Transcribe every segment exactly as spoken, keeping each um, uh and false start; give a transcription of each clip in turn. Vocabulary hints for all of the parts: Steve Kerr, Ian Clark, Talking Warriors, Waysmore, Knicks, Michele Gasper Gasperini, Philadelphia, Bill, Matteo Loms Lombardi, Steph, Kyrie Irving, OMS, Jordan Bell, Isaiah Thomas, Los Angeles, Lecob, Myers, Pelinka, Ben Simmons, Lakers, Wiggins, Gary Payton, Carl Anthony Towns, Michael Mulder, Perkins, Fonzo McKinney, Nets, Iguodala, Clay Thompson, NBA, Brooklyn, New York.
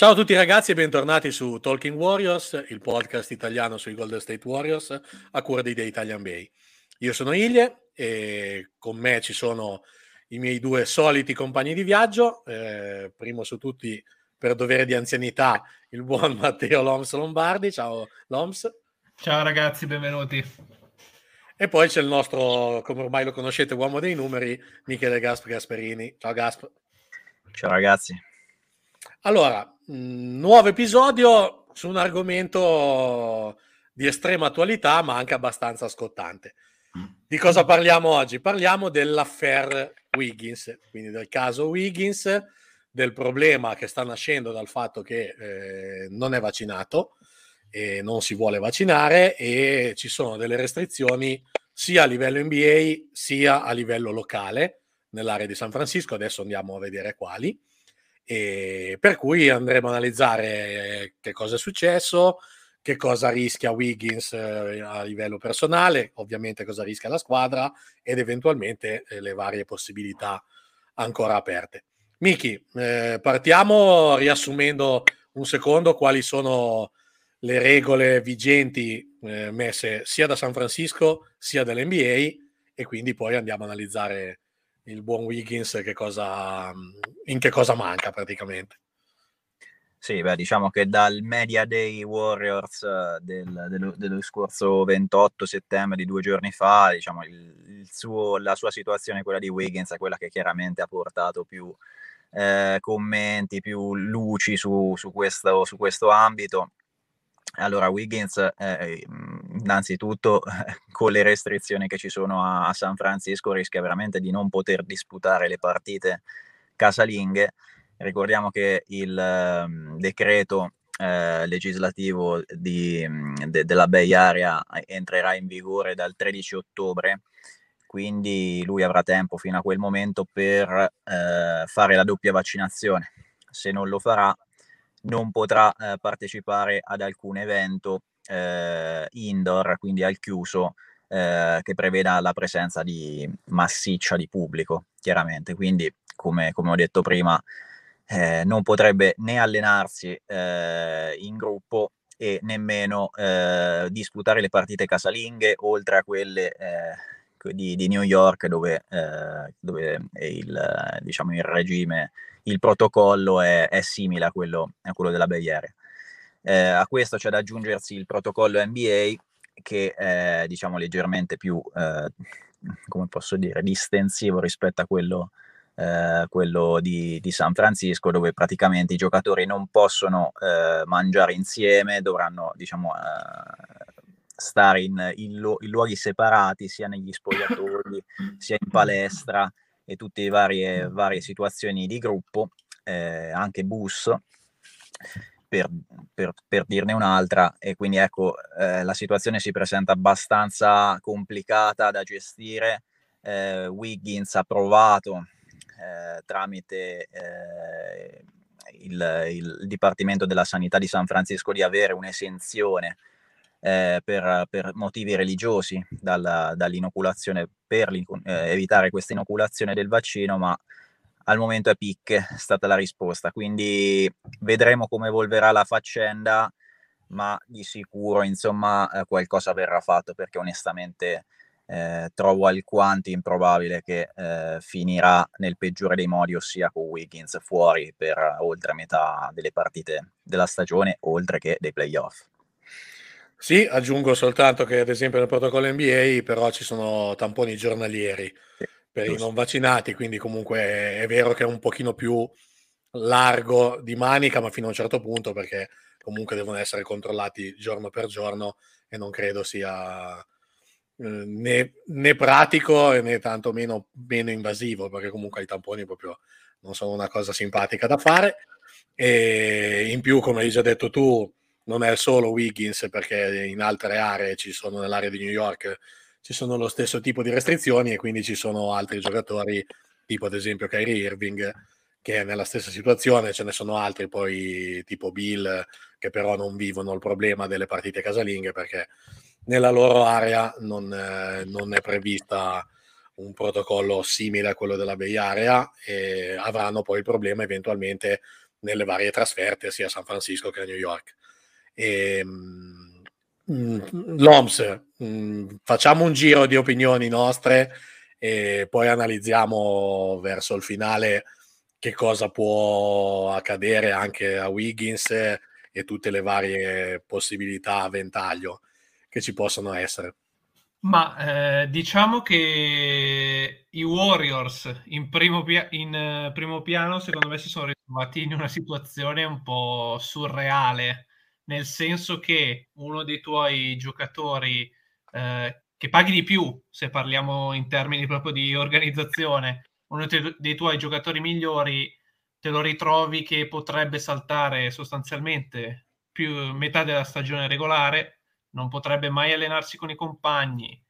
Ciao a tutti ragazzi e bentornati su Talking Warriors, il podcast italiano sui Golden State Warriors a cura di The Italian Bay. Io sono Ilie e con me ci sono i miei due soliti compagni di viaggio, eh, primo su tutti per dovere di anzianità il buon Matteo Loms Lombardi. Ciao Loms. Ciao ragazzi, benvenuti. E poi c'è il nostro, come ormai lo conoscete, uomo dei numeri, Michele Gasper Gasperini. Ciao Gasp. Ciao ragazzi. Allora, nuovo episodio su un argomento di estrema attualità ma anche abbastanza scottante. Di cosa parliamo oggi? Parliamo dell'affair Wiggins, quindi del caso Wiggins, del problema che sta nascendo dal fatto che eh, non è vaccinato e non si vuole vaccinare e ci sono delle restrizioni sia a livello N B A sia a livello locale nell'area di San Francisco. Adesso andiamo a vedere quali. E per cui andremo a analizzare che cosa è successo, che cosa rischia Wiggins a livello personale, ovviamente cosa rischia la squadra ed eventualmente le varie possibilità ancora aperte. Miki, eh, partiamo riassumendo un secondo quali sono le regole vigenti eh, messe sia da San Francisco sia dall'N B A e quindi poi andiamo a analizzare il buon Wiggins che cosa, in che cosa manca praticamente. Sì, beh, diciamo che dal Media Day Warriors del, dello, dello scorso ventotto settembre di due giorni fa, diciamo il, il suo, la sua situazione, quella di Wiggins, è quella che chiaramente ha portato più eh, commenti, più luci su, su, questo, su questo ambito. Allora, Wiggins, eh, innanzitutto, con le restrizioni che ci sono a, a San Francisco, rischia veramente di non poter disputare le partite casalinghe. Ricordiamo che il eh, decreto eh, legislativo di, de, della Bay Area entrerà in vigore dal tredici ottobre, quindi lui avrà tempo fino a quel momento per eh, fare la doppia vaccinazione. Se non lo farà, non potrà eh, partecipare ad alcun evento eh, indoor, quindi al chiuso, eh, che preveda la presenza di massiccia di pubblico, chiaramente. Quindi, come, come ho detto prima, eh, non potrebbe né allenarsi eh, in gruppo e nemmeno eh, disputare le partite casalinghe, oltre a quelle eh, di, di New York, dove, eh, dove il, diciamo, il regime... il protocollo è, è simile a quello, a quello della Bay Area. Eh, a questo c'è da aggiungersi il protocollo N B A, che è diciamo leggermente più, eh, come posso dire, distensivo rispetto a quello, eh, quello di, di San Francisco, dove praticamente i giocatori non possono eh, mangiare insieme, dovranno diciamo eh, stare in, in, lu- in luoghi separati, sia negli spogliatoi, sia in palestra, e tutte le varie, varie situazioni di gruppo, eh, anche bus, per, per, per dirne un'altra. E quindi ecco, eh, la situazione si presenta abbastanza complicata da gestire. Eh, Wiggins ha provato eh, tramite eh, il, il Dipartimento della Sanità di San Francisco di avere un'esenzione Eh, per, per motivi religiosi dalla, dall'inoculazione, per eh, evitare questa inoculazione del vaccino, ma al momento è picche è stata la risposta, quindi vedremo come evolverà la faccenda, ma di sicuro insomma eh, qualcosa verrà fatto, perché onestamente eh, trovo alquanto improbabile che eh, finirà nel peggiore dei modi, ossia con Wiggins fuori per oltre metà delle partite della stagione, oltre che dei playoff. Sì, aggiungo soltanto che ad esempio nel protocollo N B A però ci sono tamponi giornalieri per Giusto. I non vaccinati, quindi comunque è vero che è un pochino più largo di manica, ma fino a un certo punto, perché comunque devono essere controllati giorno per giorno e non credo sia eh, né, né pratico né tantomeno meno invasivo, perché comunque i tamponi proprio non sono una cosa simpatica da fare. E in più, come hai già detto tu, non è solo Wiggins, perché in altre aree ci sono, nell'area di New York ci sono lo stesso tipo di restrizioni, e quindi ci sono altri giocatori, tipo ad esempio Kyrie Irving, che è nella stessa situazione. Ce ne sono altri poi tipo Bill, che però non vivono il problema delle partite casalinghe perché nella loro area non, eh, non è prevista un protocollo simile a quello della Bay Area, e avranno poi il problema eventualmente nelle varie trasferte sia a San Francisco che a New York. E, mh, Loms, mh, facciamo un giro di opinioni nostre e poi analizziamo verso il finale che cosa può accadere anche a Wiggins e tutte le varie possibilità a ventaglio che ci possono essere. Ma eh, diciamo che i Warriors in primo, pia- in primo piano secondo me si sono ritrovati in una situazione un po' surreale, nel senso che uno dei tuoi giocatori eh, che paghi di più, se parliamo in termini proprio di organizzazione, uno te- dei tuoi giocatori migliori te lo ritrovi che potrebbe saltare sostanzialmente più metà della stagione regolare, non potrebbe mai allenarsi con i compagni,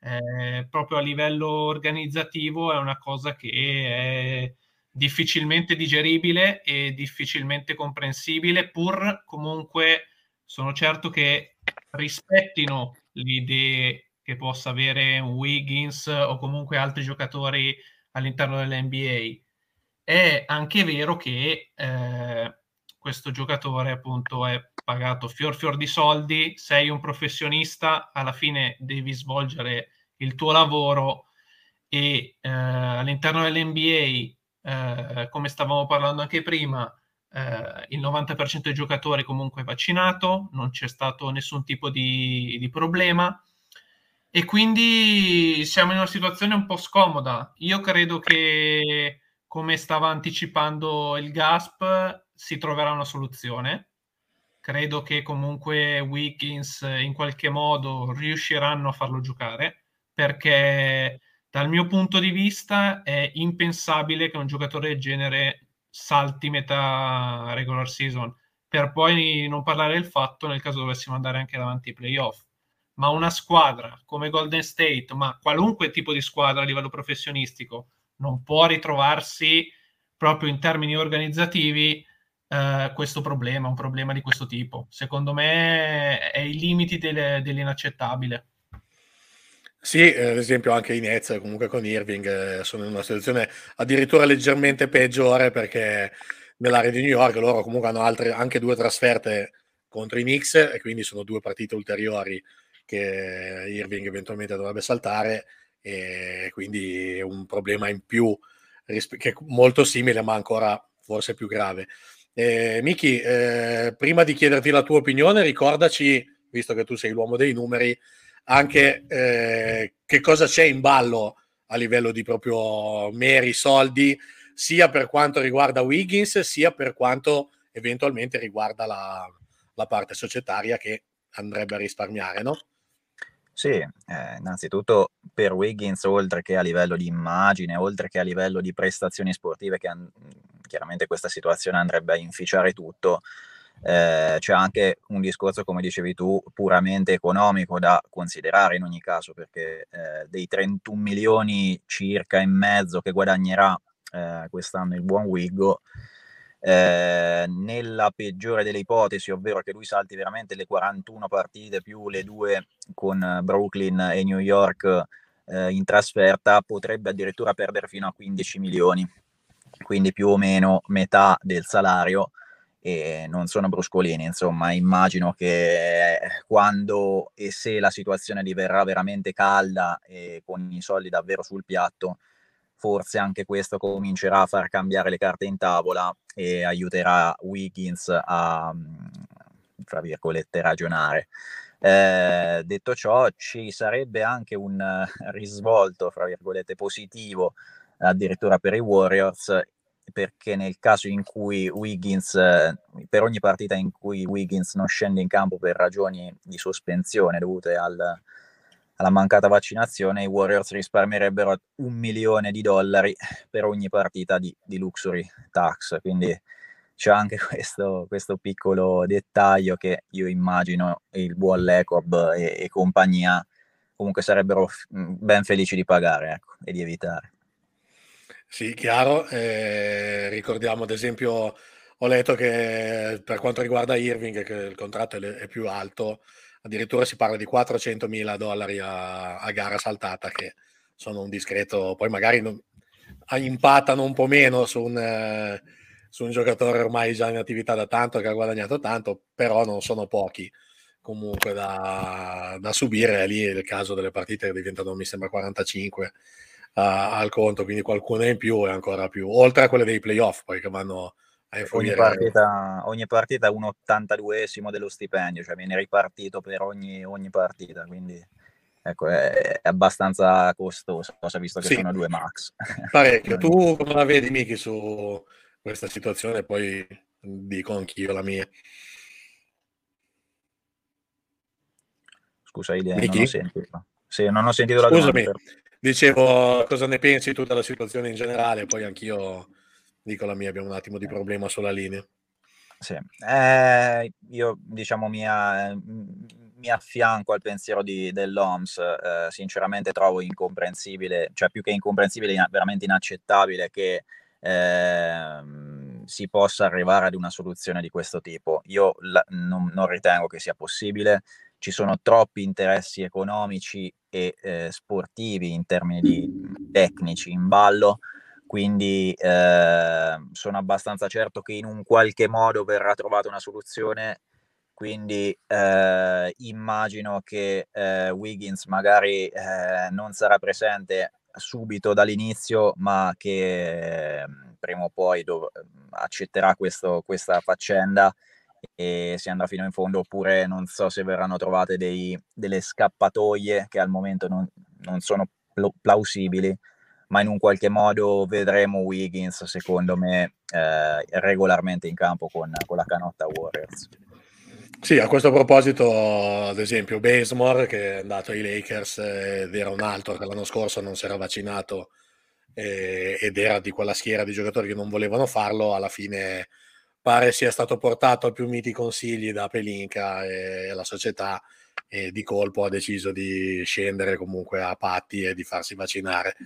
eh, proprio a livello organizzativo è una cosa che è difficilmente digeribile e difficilmente comprensibile, pur comunque sono certo che rispettino le idee che possa avere un Wiggins o comunque altri giocatori all'interno dell'N B A. È anche vero che eh, questo giocatore appunto è pagato fior fior di soldi, sei un professionista, alla fine devi svolgere il tuo lavoro e eh, all'interno dell'N B A, eh, come stavamo parlando anche prima, eh, il novanta per cento dei giocatori comunque è vaccinato, non c'è stato nessun tipo di, di problema e quindi siamo in una situazione un po' scomoda. Io credo che, come stava anticipando il Gasp, si troverà una soluzione. Credo che comunque Wiggins in qualche modo riusciranno a farlo giocare, perché dal mio punto di vista è impensabile che un giocatore del genere salti metà regular season, per poi non parlare del fatto nel caso dovessimo andare anche davanti ai playoff. Ma una squadra come Golden State, ma qualunque tipo di squadra a livello professionistico, non può ritrovarsi proprio in termini organizzativi Uh, questo problema, un problema di questo tipo. Secondo me è ai limiti delle, dell'inaccettabile. Sì, eh, ad esempio anche i Nets comunque con Irving eh, sono in una situazione addirittura leggermente peggiore, perché nell'area di New York loro comunque hanno altre, anche due trasferte contro i Knicks, e quindi sono due partite ulteriori che Irving eventualmente dovrebbe saltare, e quindi un problema in più risp- che è molto simile ma ancora forse più grave. Eh, Miki, eh, prima di chiederti la tua opinione, ricordaci, visto che tu sei l'uomo dei numeri, anche eh, che cosa c'è in ballo a livello di proprio meri soldi, sia per quanto riguarda Wiggins, sia per quanto eventualmente riguarda la, la parte societaria che andrebbe a risparmiare, no? Sì, eh, innanzitutto per Wiggins, oltre che a livello di immagine, oltre che a livello di prestazioni sportive, che an- chiaramente questa situazione andrebbe a inficiare tutto, eh, c'è anche un discorso, come dicevi tu, puramente economico da considerare in ogni caso, perché eh, dei trentuno milioni circa e mezzo che guadagnerà eh, quest'anno il buon Wiggo, Eh, nella peggiore delle ipotesi, ovvero che lui salti veramente le quarantuno partite più le due con Brooklyn e New York eh, in trasferta, potrebbe addirittura perdere fino a quindici milioni, quindi più o meno metà del salario, e non sono bruscolini, insomma. Immagino che quando e se la situazione diverrà veramente calda e con i soldi davvero sul piatto, forse anche questo comincerà a far cambiare le carte in tavola e aiuterà Wiggins a, fra virgolette, ragionare. Eh, detto ciò, ci sarebbe anche un risvolto, fra virgolette, positivo addirittura per i Warriors, perché nel caso in cui Wiggins, per ogni partita in cui Wiggins non scende in campo per ragioni di sospensione dovute al... alla mancata vaccinazione, i Warriors risparmierebbero un milione di dollari per ogni partita di, di luxury tax, quindi c'è anche questo, questo piccolo dettaglio che io immagino il buon Lecob e, e compagnia comunque sarebbero f- ben felici di pagare, ecco, e di evitare. Sì, chiaro. Eh, ricordiamo ad esempio, ho letto che per quanto riguarda Irving, che il contratto è, è più alto, addirittura si parla di quattrocentomila dollari a, a gara saltata, che sono un discreto, poi magari non, impattano un po' meno su un, su un giocatore ormai già in attività da tanto, che ha guadagnato tanto, però non sono pochi comunque da, da subire. Lì è il caso delle partite che diventano, mi sembra, quarantacinque uh, al conto, quindi qualcuna in più è ancora più, oltre a quelle dei playoff poi che vanno a infogliare. Ogni partita, ogni partita un ottantaduesimo dello stipendio, cioè viene ripartito per ogni, ogni partita, quindi ecco, è abbastanza costoso, visto che sì, sono due max. Parecchio. Tu come la vedi, Miki, su questa situazione? Poi dico anch'io la mia. Scusa, Idea, non ho sentito. Sì, non ho sentito la Scusami, domanda. Scusami, dicevo, cosa ne pensi tu della situazione in generale? Poi anch'io dico la mia, abbiamo un attimo di problema sulla linea. Sì, eh, io diciamo mia... mi affianco al pensiero di, dell'O M S, eh, sinceramente trovo incomprensibile, cioè più che incomprensibile, in, veramente inaccettabile che eh, si possa arrivare ad una soluzione di questo tipo. Io la, non, non ritengo che sia possibile, ci sono troppi interessi economici e eh, sportivi in termini di tecnici in ballo, quindi eh, sono abbastanza certo che in un qualche modo verrà trovata una soluzione. Quindi eh, immagino che eh, Wiggins magari eh, non sarà presente subito dall'inizio, ma che eh, prima o poi dov- accetterà questo, questa faccenda e si andrà fino in fondo, oppure non so se verranno trovate dei, delle scappatoie che al momento non, non sono pl- plausibili, ma in un qualche modo vedremo Wiggins, secondo me, eh, regolarmente in campo con, con la canotta Warriors. Sì, a questo proposito, ad esempio, Waysmore, che è andato ai Lakers ed era un altro che l'anno scorso non si era vaccinato eh, ed era di quella schiera di giocatori che non volevano farlo, alla fine pare sia stato portato a più miti consigli da Pelinka e la società, e di colpo ha deciso di scendere comunque a patti e di farsi vaccinare.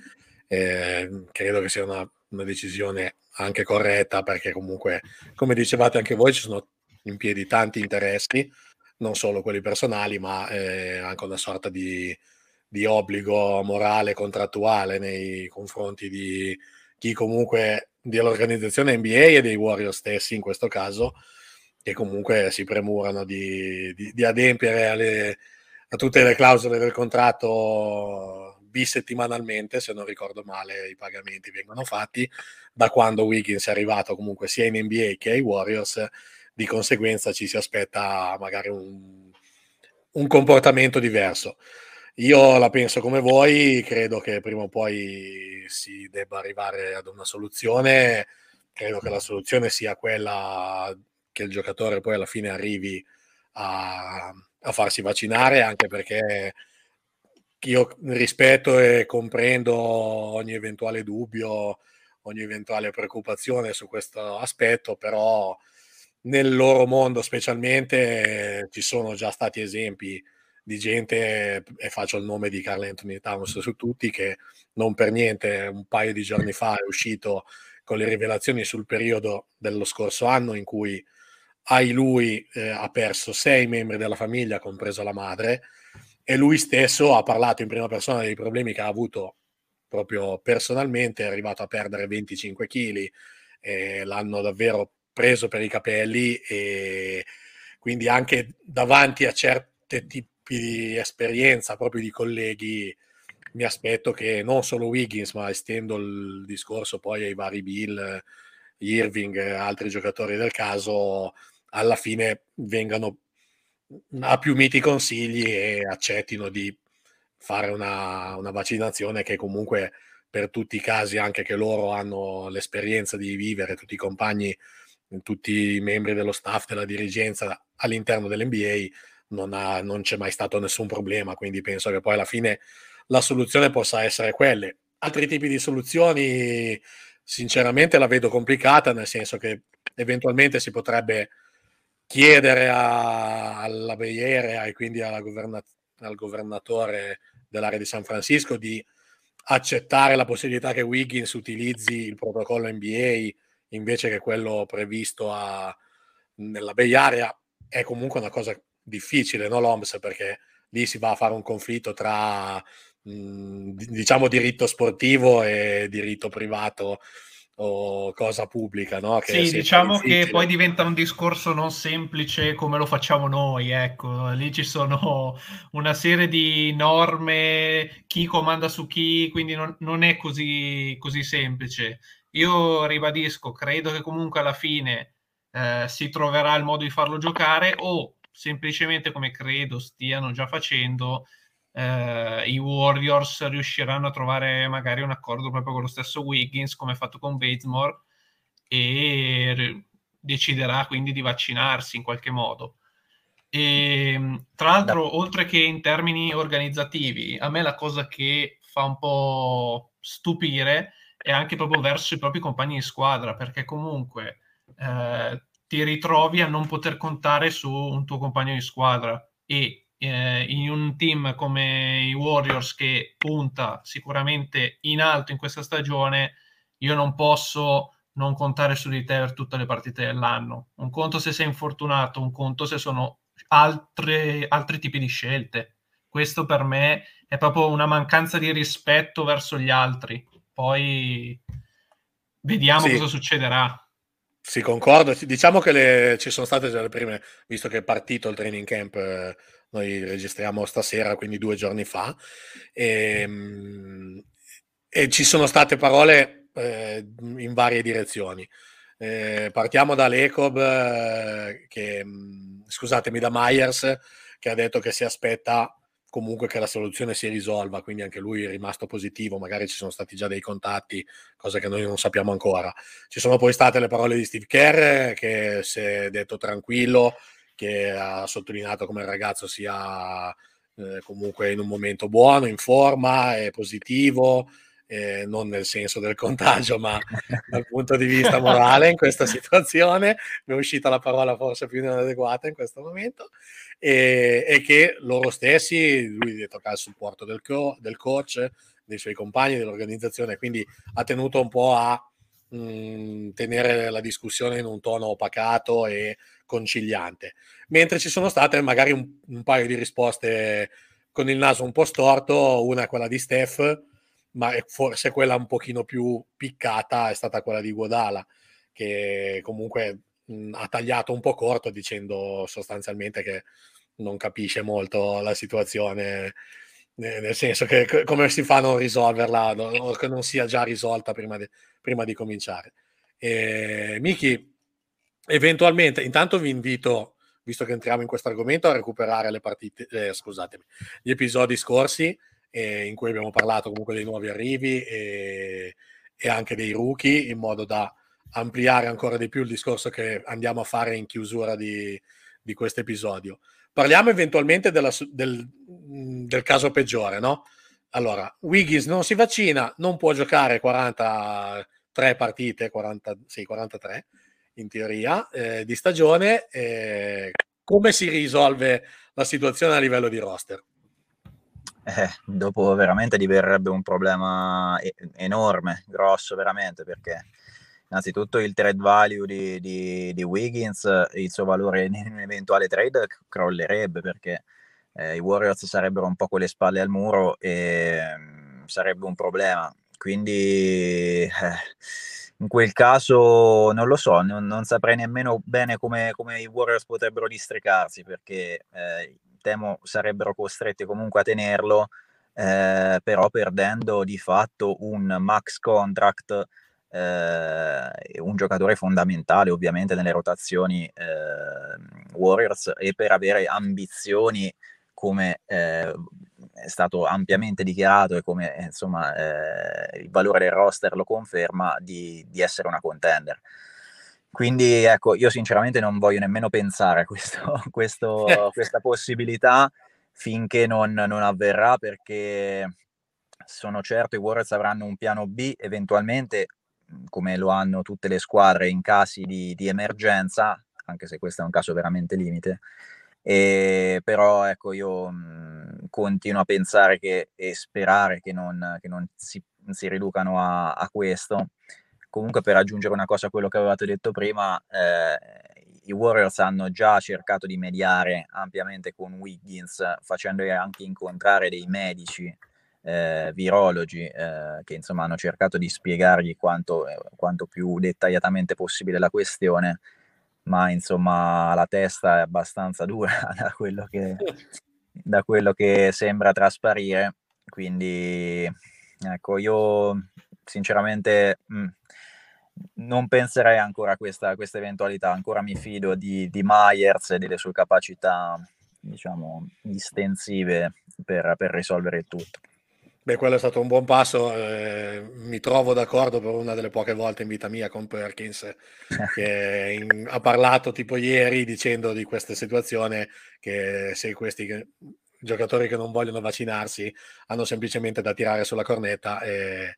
Eh, credo che sia una, una decisione anche corretta, perché comunque, come dicevate anche voi, ci sono in piedi tanti interessi, non solo quelli personali, ma eh, anche una sorta di, di obbligo morale contrattuale nei confronti di chi comunque, dell'organizzazione N B A e dei Warriors stessi in questo caso, che comunque si premurano di, di, di adempiere alle, a tutte le clausole del contratto bisettimanalmente, se non ricordo male i pagamenti vengono fatti. Da quando Wiggins è arrivato comunque sia in N B A che ai Warriors, di conseguenza ci si aspetta magari un, un comportamento diverso. Io la penso come voi, credo che prima o poi si debba arrivare ad una soluzione, credo che la soluzione sia quella che il giocatore poi alla fine arrivi a, a farsi vaccinare, anche perché io rispetto e comprendo ogni eventuale dubbio, ogni eventuale preoccupazione su questo aspetto, però nel loro mondo specialmente ci sono già stati esempi di gente, e faccio il nome di Carl Anthony Towns su tutti, che non per niente un paio di giorni fa è uscito con le rivelazioni sul periodo dello scorso anno in cui ai lui eh, ha perso sei membri della famiglia, compresa la madre, e lui stesso ha parlato in prima persona dei problemi che ha avuto proprio personalmente, è arrivato a perdere venticinque chili, eh, l'hanno davvero preso per i capelli, e quindi anche davanti a certi tipi di esperienza proprio di colleghi mi aspetto che non solo Wiggins, ma estendo il discorso poi ai vari Bill, Irving e altri giocatori del caso, alla fine vengano a più miti consigli e accettino di fare una, una vaccinazione che comunque, per tutti i casi anche che loro hanno l'esperienza di vivere, tutti i compagni, tutti i membri dello staff, della dirigenza all'interno dell'N B A, non, ha, non c'è mai stato nessun problema, quindi penso che poi alla fine la soluzione possa essere quelle. Altri tipi di soluzioni sinceramente la vedo complicata, nel senso che eventualmente si potrebbe chiedere a, alla Bay Area e quindi alla governa, al governatore dell'area di San Francisco di accettare la possibilità che Wiggins utilizzi il protocollo N B A invece che quello previsto a, nella Bay Area. È comunque una cosa difficile, no, l'O M S, perché lì si va a fare un conflitto tra mh, diciamo diritto sportivo e diritto privato o cosa pubblica, no? Che sì, diciamo difficile. Che poi diventa un discorso non semplice come lo facciamo noi, ecco, lì ci sono una serie di norme, chi comanda su chi, quindi non, non è così, così semplice. Io ribadisco, credo che comunque alla fine eh, si troverà il modo di farlo giocare, o semplicemente, come credo stiano già facendo, Uh, i Warriors riusciranno a trovare magari un accordo proprio con lo stesso Wiggins, come fatto con Waysmore, e re- deciderà quindi di vaccinarsi in qualche modo. E, tra l'altro, da. oltre che in termini organizzativi, a me la cosa che fa un po' stupire è anche proprio verso i propri compagni di squadra, perché comunque uh, ti ritrovi a non poter contare su un tuo compagno di squadra, e in un team come i Warriors che punta sicuramente in alto in questa stagione, io non posso non contare su di te per tutte le partite dell'anno. Un conto se sei infortunato, un conto se sono altre, altri tipi di scelte. Questo per me è proprio una mancanza di rispetto verso gli altri. Poi vediamo sì. cosa succederà. Sì, concordo. Diciamo che le... ci sono state già le prime, visto che è partito il training camp, eh, noi registriamo stasera, quindi due giorni fa, e, e ci sono state parole eh, in varie direzioni. Eh, partiamo da Lecob, eh, che, scusatemi, da Myers, che ha detto che si aspetta comunque che la soluzione si risolva, quindi anche lui è rimasto positivo, magari ci sono stati già dei contatti, cosa che noi non sappiamo ancora. Ci sono poi state le parole di Steve Kerr, che si è detto tranquillo, che ha sottolineato come il ragazzo sia eh, comunque in un momento buono, in forma, è positivo, eh, non nel senso del contagio, ma dal punto di vista morale in questa situazione. Mi è uscita la parola forse più inadeguata in questo momento. E, e che loro stessi, lui è toccato il supporto del, co- del coach, dei suoi compagni, dell'organizzazione, quindi ha tenuto un po' a mh, tenere la discussione in un tono opacato e conciliante, mentre ci sono state magari un, un paio di risposte con il naso un po' storto. Una è quella di Steph, ma forse quella un pochino più piccata è stata quella di Iguodala, che comunque mh, ha tagliato un po' corto, dicendo sostanzialmente che non capisce molto la situazione, nel senso che come si fa a non risolverla, o che non sia già risolta prima di, prima di cominciare. E, Miki, eventualmente, intanto vi invito, visto che entriamo in questo argomento, a recuperare le partite, eh, scusatemi, gli episodi scorsi, eh, in cui abbiamo parlato comunque dei nuovi arrivi e, e anche dei rookie, in modo da ampliare ancora di più il discorso che andiamo a fare in chiusura di, di questo episodio. Parliamo eventualmente della, del, del caso peggiore, no? Allora, Wiggins non si vaccina, non può giocare quarantatré partite, quaranta, sì, quarantatré in teoria, eh, di stagione. Eh, come si risolve la situazione a livello di roster? Eh, dopo veramente diverrebbe un problema enorme, grosso veramente, perché innanzitutto il trade value di, di, di Wiggins, il suo valore in un eventuale trade crollerebbe, perché eh, i Warriors sarebbero un po' con le spalle al muro e mh, sarebbe un problema. Quindi eh, in quel caso non lo so, non, non saprei nemmeno bene come, come i Warriors potrebbero districarsi, perché eh, temo sarebbero costretti comunque a tenerlo, eh, però perdendo di fatto un max contract, Eh, un giocatore fondamentale ovviamente nelle rotazioni eh, Warriors, e per avere ambizioni come eh, è stato ampiamente dichiarato, e come insomma eh, il valore del roster lo conferma, di, di essere una contender. Quindi ecco, io sinceramente non voglio nemmeno pensare a questo, questo, questa possibilità finché non, non avverrà, perché sono certo i Warriors avranno un piano B eventualmente, come lo hanno tutte le squadre in casi di, di emergenza, anche se questo è un caso veramente limite. E però ecco, io mh, continuo a pensare che, e sperare che non, che non si, si riducano a, a questo. Comunque, per aggiungere una cosa a quello che avevate detto prima, eh, i Warriors hanno già cercato di mediare ampiamente con Wiggins, facendo anche incontrare dei medici eh, virologi eh, che insomma hanno cercato di spiegargli quanto, eh, quanto più dettagliatamente possibile la questione, ma insomma la testa è abbastanza dura da quello che, da quello che sembra trasparire, quindi ecco, io sinceramente mh, non penserei ancora a questa, questa eventualità, ancora mi fido di, di Myers e delle sue capacità, diciamo, distensive per, per risolvere il tutto. Beh, quello è stato un buon passo, eh, mi trovo d'accordo per una delle poche volte in vita mia con Perkins, che in, ha parlato tipo ieri dicendo di questa situazione, che se questi che, giocatori che non vogliono vaccinarsi hanno semplicemente da tirare sulla cornetta e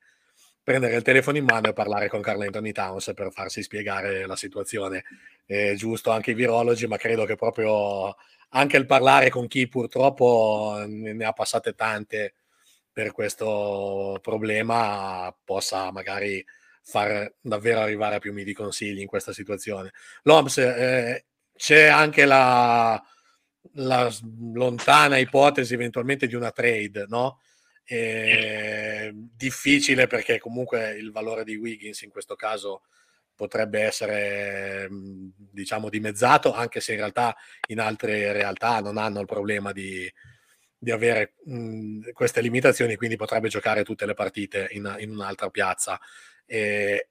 prendere il telefono in mano e parlare con Carl Anthony Towns per farsi spiegare la situazione. È giusto anche i virologi, ma credo che proprio anche il parlare con chi purtroppo ne ha passate tante per questo problema possa magari far davvero arrivare a più midi consigli in questa situazione. L'O M S, eh, c'è anche la, la lontana ipotesi eventualmente di una trade, no? Eh, difficile, perché comunque il valore di Wiggins in questo caso potrebbe essere, diciamo, dimezzato, anche se in realtà in altre realtà non hanno il problema di di avere mh, queste limitazioni, quindi potrebbe giocare tutte le partite in, in un'altra piazza. E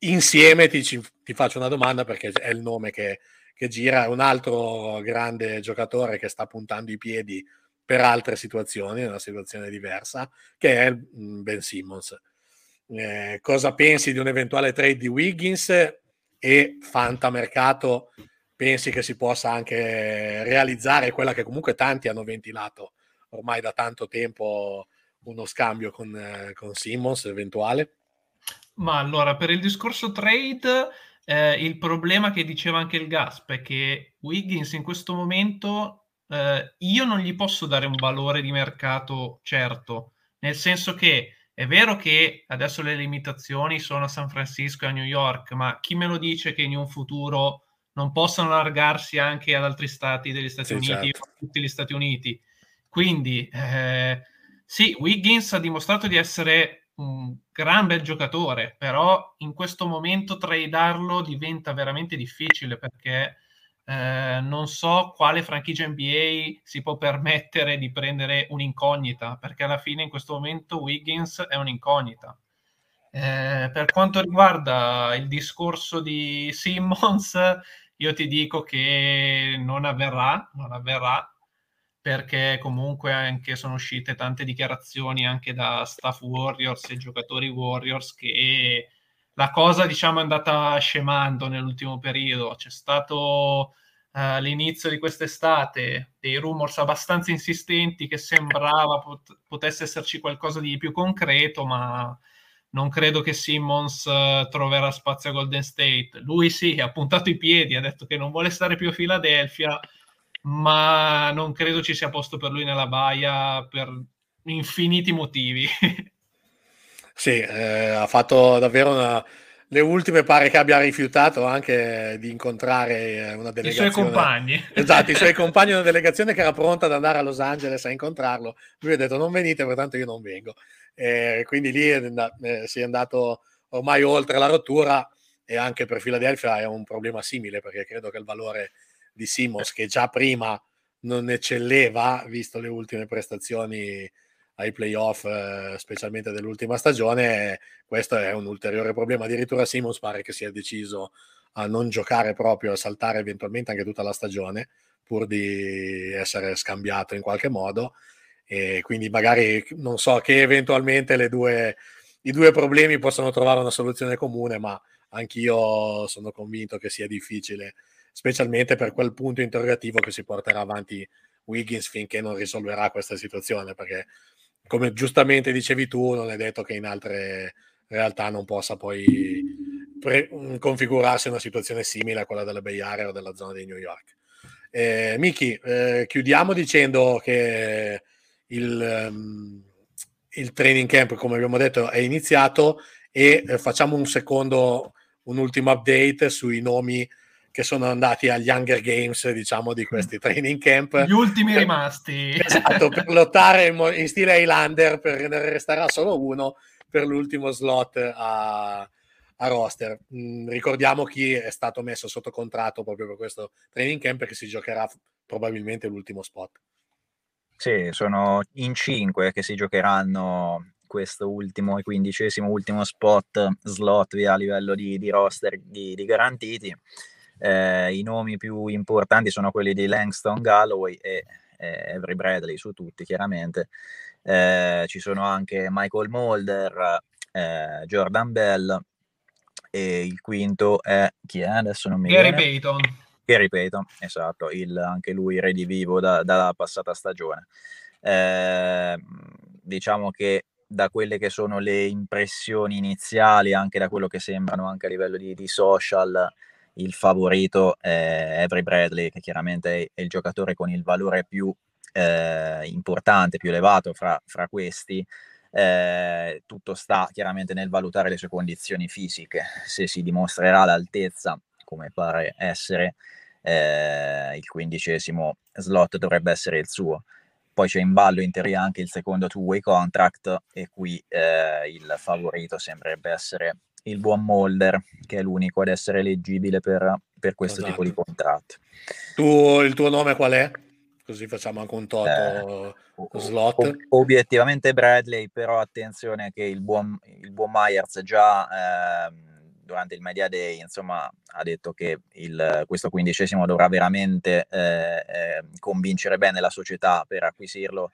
insieme ti, ti faccio una domanda, perché è il nome che, che gira, un altro grande giocatore che sta puntando i piedi per altre situazioni, una situazione diversa, che è Ben Simmons. Eh, cosa pensi di un eventuale trade di Wiggins, e fantamercato pensi che si possa anche realizzare quella che comunque tanti hanno ventilato ormai da tanto tempo, uno scambio con, eh, con Simmons eventuale? Ma allora, per il discorso trade, eh, il problema che diceva anche il Gasp è che Wiggins in questo momento, eh, io non gli posso dare un valore di mercato certo, nel senso che è vero che adesso le limitazioni sono a San Francisco e a New York, ma chi me lo dice che in un futuro non possano allargarsi anche ad altri stati degli Stati sì, Uniti, certo. o a tutti gli Stati Uniti? Quindi eh, sì, Wiggins ha dimostrato di essere un gran bel giocatore, però in questo momento tradarlo diventa veramente difficile, perché eh, non so quale franchigia N B A si può permettere di prendere un'incognita, perché alla fine in questo momento Wiggins è un'incognita. Eh, per quanto riguarda il discorso di Simmons, io ti dico che non avverrà, non avverrà, perché comunque anche sono uscite tante dichiarazioni anche da staff Warriors e giocatori Warriors che la cosa, diciamo, è andata scemando nell'ultimo periodo. C'è stato eh, l'inizio di quest'estate dei rumors abbastanza insistenti che sembrava pot- potesse esserci qualcosa di più concreto, ma non credo che Simmons uh, troverà spazio a Golden State. Lui sì, ha puntato i piedi, ha detto che non vuole stare più a Philadelphia, ma non credo ci sia posto per lui nella baia per infiniti motivi. Sì, eh, ha fatto davvero una... le ultime pare che abbia rifiutato anche di incontrare una delegazione. I suoi compagni. Esatto, i suoi compagni, una delegazione che era pronta ad andare a Los Angeles a incontrarlo. Lui ha detto non venite, pertanto io non vengo. Eh, quindi lì è, eh, si è andato ormai oltre la rottura, e anche per Philadelphia è un problema simile, perché credo che il valore di Simmons, che già prima non eccelleva visto le ultime prestazioni ai playoff, eh, specialmente dell'ultima stagione, questo è un ulteriore problema. Addirittura Simmons pare che sia deciso a non giocare proprio, a saltare eventualmente anche tutta la stagione pur di essere scambiato in qualche modo. E quindi magari non so che eventualmente le due, i due problemi possono trovare una soluzione comune, ma anch'io sono convinto che sia difficile, specialmente per quel punto interrogativo che si porterà avanti Wiggins finché non risolverà questa situazione, perché come giustamente dicevi tu non è detto che in altre realtà non possa poi pre- configurarsi una situazione simile a quella della Bay Area o della zona di New York. eh, Miki, eh, chiudiamo dicendo che Il, um, il training camp, come abbiamo detto, è iniziato, e eh, facciamo un secondo un ultimo update sui nomi che sono andati agli Hunger Games, diciamo, di questi training camp, gli ultimi per, rimasti, esatto, per lottare in, in stile Highlander, per ne resterà solo uno per l'ultimo slot a, a roster. Mm, ricordiamo chi è stato messo sotto contratto proprio per questo training camp, che si giocherà probabilmente l'ultimo spot. Sì, sono in cinque che si giocheranno questo ultimo e quindicesimo ultimo spot slot via, a livello di, di roster di, di garantiti. Eh, i nomi più importanti sono quelli di Langston Galloway e eh, Avery Bradley, su tutti chiaramente. Eh, ci sono anche Michael Mulder, eh, Jordan Bell, e il quinto è chi è adesso, non mi Gary viene. Payton. Gary Payton, esatto, il, anche lui redivivo da, dalla passata stagione. Eh, diciamo che da quelle che sono le impressioni iniziali, anche da quello che sembrano anche a livello di, di social, il favorito è Avery Bradley, che chiaramente è il giocatore con il valore più eh, importante, più elevato fra, fra questi. Eh, tutto sta chiaramente nel valutare le sue condizioni fisiche, se si dimostrerà l'altezza, come pare essere, eh, il quindicesimo slot dovrebbe essere il suo. Poi c'è in ballo in teoria anche il secondo two-way contract, e qui eh, il favorito sembrerebbe essere il buon Mulder, che è l'unico ad essere eleggibile per, per questo, esatto, tipo di contratto. Tu, il tuo nome qual è? Così facciamo anche un toto eh, o, slot. O, obiettivamente Bradley, però attenzione che il buon, il buon Myers già eh, durante il Media Day, insomma, ha detto che il, questo quindicesimo dovrà veramente eh, eh, convincere bene la società per acquisirlo,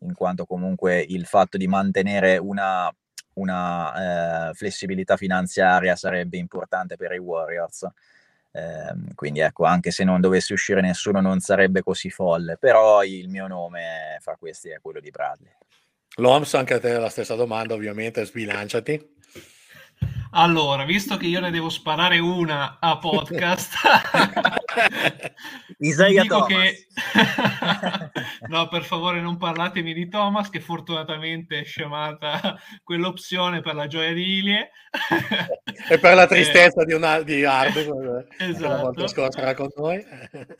in quanto comunque il fatto di mantenere una... una eh, flessibilità finanziaria sarebbe importante per i Warriors, eh, quindi ecco, anche se non dovesse uscire nessuno non sarebbe così folle, però il mio nome fra questi è quello di Bradley. Loms, anche a te la stessa domanda, ovviamente, sbilanciati. Allora, visto che io ne devo sparare una a podcast, Isaiah dico Thomas. Che... no, per favore non parlatemi di Thomas, che fortunatamente è scemata quell'opzione per la gioia di Ilie e per la tristezza eh... di, una, di Ardo, esatto, la volta scorsa era con noi.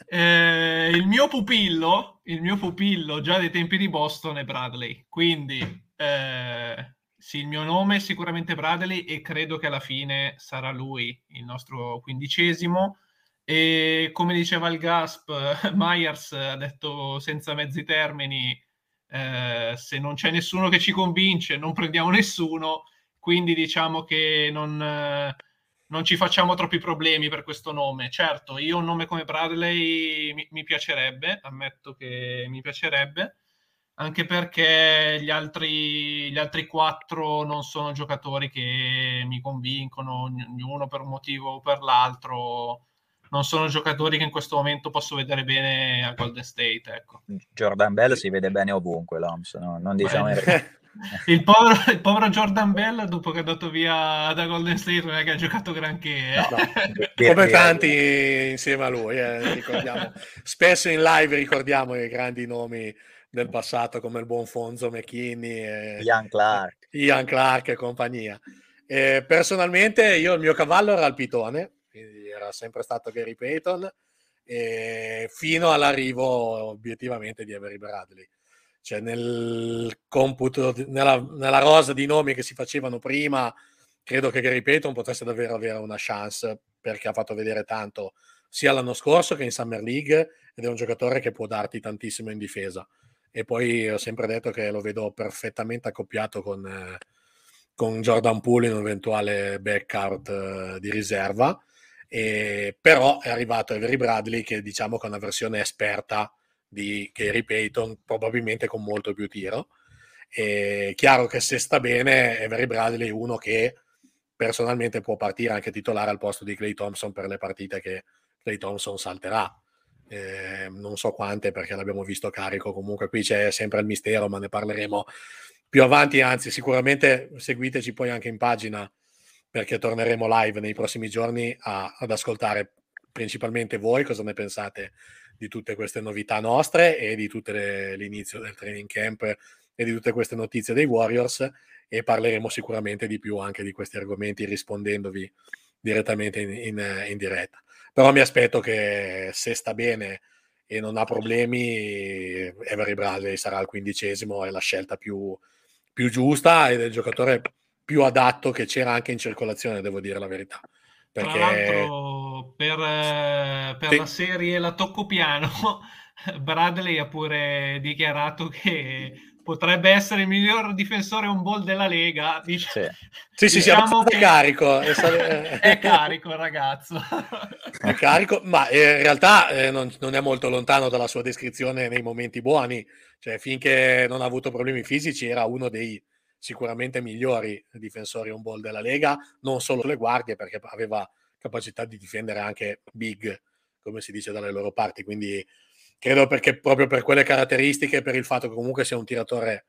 eh, il mio pupillo, il mio pupillo già dai tempi di Boston è Bradley, quindi... Eh... Sì, il mio nome è sicuramente Bradley, e credo che alla fine sarà lui il nostro quindicesimo. E come diceva il Gasp, Myers ha detto senza mezzi termini, eh, se non c'è nessuno che ci convince non prendiamo nessuno, quindi diciamo che non, eh, non ci facciamo troppi problemi per questo nome. Certo, io un nome come Bradley mi, mi piacerebbe, ammetto che mi piacerebbe, anche perché gli altri, gli altri quattro non sono giocatori che mi convincono, ognuno per un motivo o per l'altro, non sono giocatori che in questo momento posso vedere bene a Golden State, ecco. Jordan Bell si vede bene ovunque, Loms, no? Non diciamo il, povero, il povero Jordan Bell, dopo che è andato via da Golden State, non è che ha giocato granché, eh? No, no. Come tanti insieme a lui, eh, ricordiamo. Spesso in live ricordiamo i grandi nomi del passato, come il buon Fonzo McKinney, Ian Clark, Ian Clark e compagnia. E personalmente io, il mio cavallo era il pitone, quindi era sempre stato Gary Payton, e fino all'arrivo obiettivamente di Avery Bradley, cioè nel computo, nella, nella rosa di nomi che si facevano prima, credo che Gary Payton potesse davvero avere una chance, perché ha fatto vedere tanto sia l'anno scorso che in Summer League, ed è un giocatore che può darti tantissimo in difesa. E poi ho sempre detto che lo vedo perfettamente accoppiato con, eh, con Jordan Poole in un eventuale backcourt eh, di riserva. E, però è arrivato Avery Bradley, che diciamo che è una versione esperta di Gary Payton, probabilmente con molto più tiro. È chiaro che se sta bene, Avery Bradley è uno che personalmente può partire anche titolare al posto di Clay Thompson per le partite che Clay Thompson salterà. Eh, non so quante, perché l'abbiamo visto carico. Comunque qui c'è sempre il mistero, ma ne parleremo più avanti, anzi sicuramente seguiteci poi anche in pagina, perché torneremo live nei prossimi giorni a, ad ascoltare principalmente voi cosa ne pensate di tutte queste novità nostre e di tutto l'inizio del training camp e di tutte queste notizie dei Warriors, e parleremo sicuramente di più anche di questi argomenti rispondendovi direttamente in, in, in diretta. però mi aspetto che, se sta bene e non ha problemi, Avery Bradley sarà il quindicesimo, è la scelta più, più giusta ed è il giocatore più adatto che c'era anche in circolazione, devo dire la verità. Perché... Tra l'altro per, per sì. la serie La Tocco Piano, Bradley ha pure dichiarato che potrebbe essere il miglior difensore on ball della Lega. Dic- sì, sì, sì, diciamo sì, che... carico. È carico il ragazzo. È carico, ma in realtà non, non è molto lontano dalla sua descrizione nei momenti buoni. Cioè, finché non ha avuto problemi fisici era uno dei sicuramente migliori difensori on ball della Lega, non solo le guardie, perché aveva capacità di difendere anche big, come si dice dalle loro parti, quindi credo, perché proprio per quelle caratteristiche, per il fatto che comunque sia un tiratore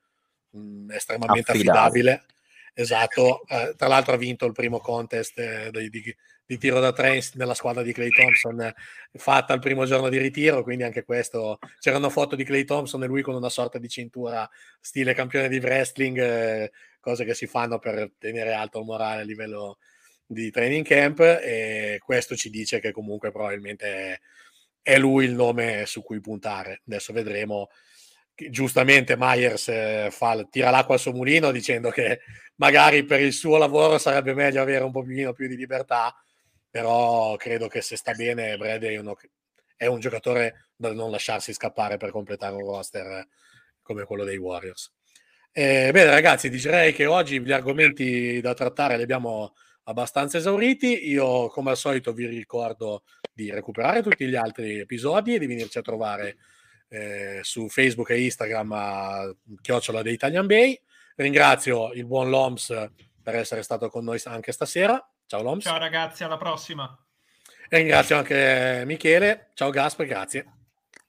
mh, estremamente affidabile, affidabile. Esatto, eh, tra l'altro ha vinto il primo contest eh, di, di, di tiro da tre nella squadra di Clay Thompson, eh, fatta il primo giorno di ritiro, quindi anche questo, c'erano foto di Clay Thompson e lui con una sorta di cintura stile campione di wrestling, eh, cose che si fanno per tenere alto il morale a livello di training camp, e questo ci dice che comunque probabilmente è, è lui il nome su cui puntare. Adesso vedremo. Giustamente Myers fa, tira l'acqua al suo mulino dicendo che magari per il suo lavoro sarebbe meglio avere un pochino più di libertà, però credo che se sta bene Bradley è, uno, è un giocatore da non lasciarsi scappare per completare un roster come quello dei Warriors. E, bene ragazzi, direi che oggi gli argomenti da trattare li abbiamo abbastanza esauriti. Io come al solito vi ricordo di recuperare tutti gli altri episodi e di venirci a trovare Eh, su Facebook e Instagram a chiocciola The Italian Bay. Ringrazio il buon Loms per essere stato con noi anche stasera. Ciao Loms. Ciao ragazzi, alla prossima. E ringrazio anche Michele. Ciao Gasper, grazie.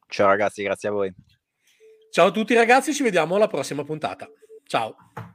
Ciao ragazzi, grazie a voi. Ciao a tutti ragazzi, ci vediamo alla prossima puntata. Ciao.